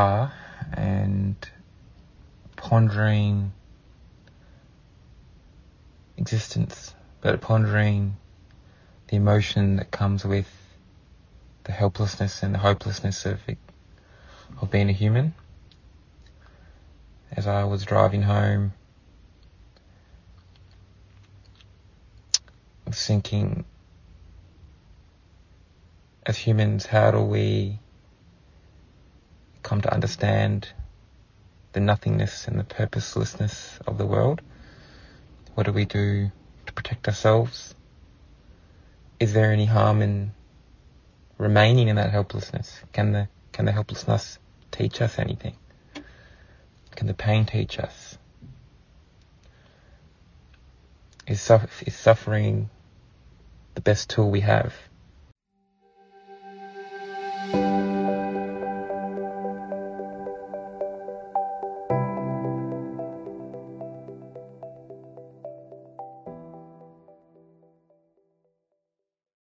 car and pondering existence, but pondering the emotion that comes with the helplessness and the hopelessness of being a human. As I was driving home, I was thinking, as humans, how do we come to understand the nothingness and the purposelessness of the world? What do we do to protect ourselves? Is there any harm in remaining in that helplessness? Can the helplessness teach us anything? Can the pain teach us? Is suffering the best tool we have?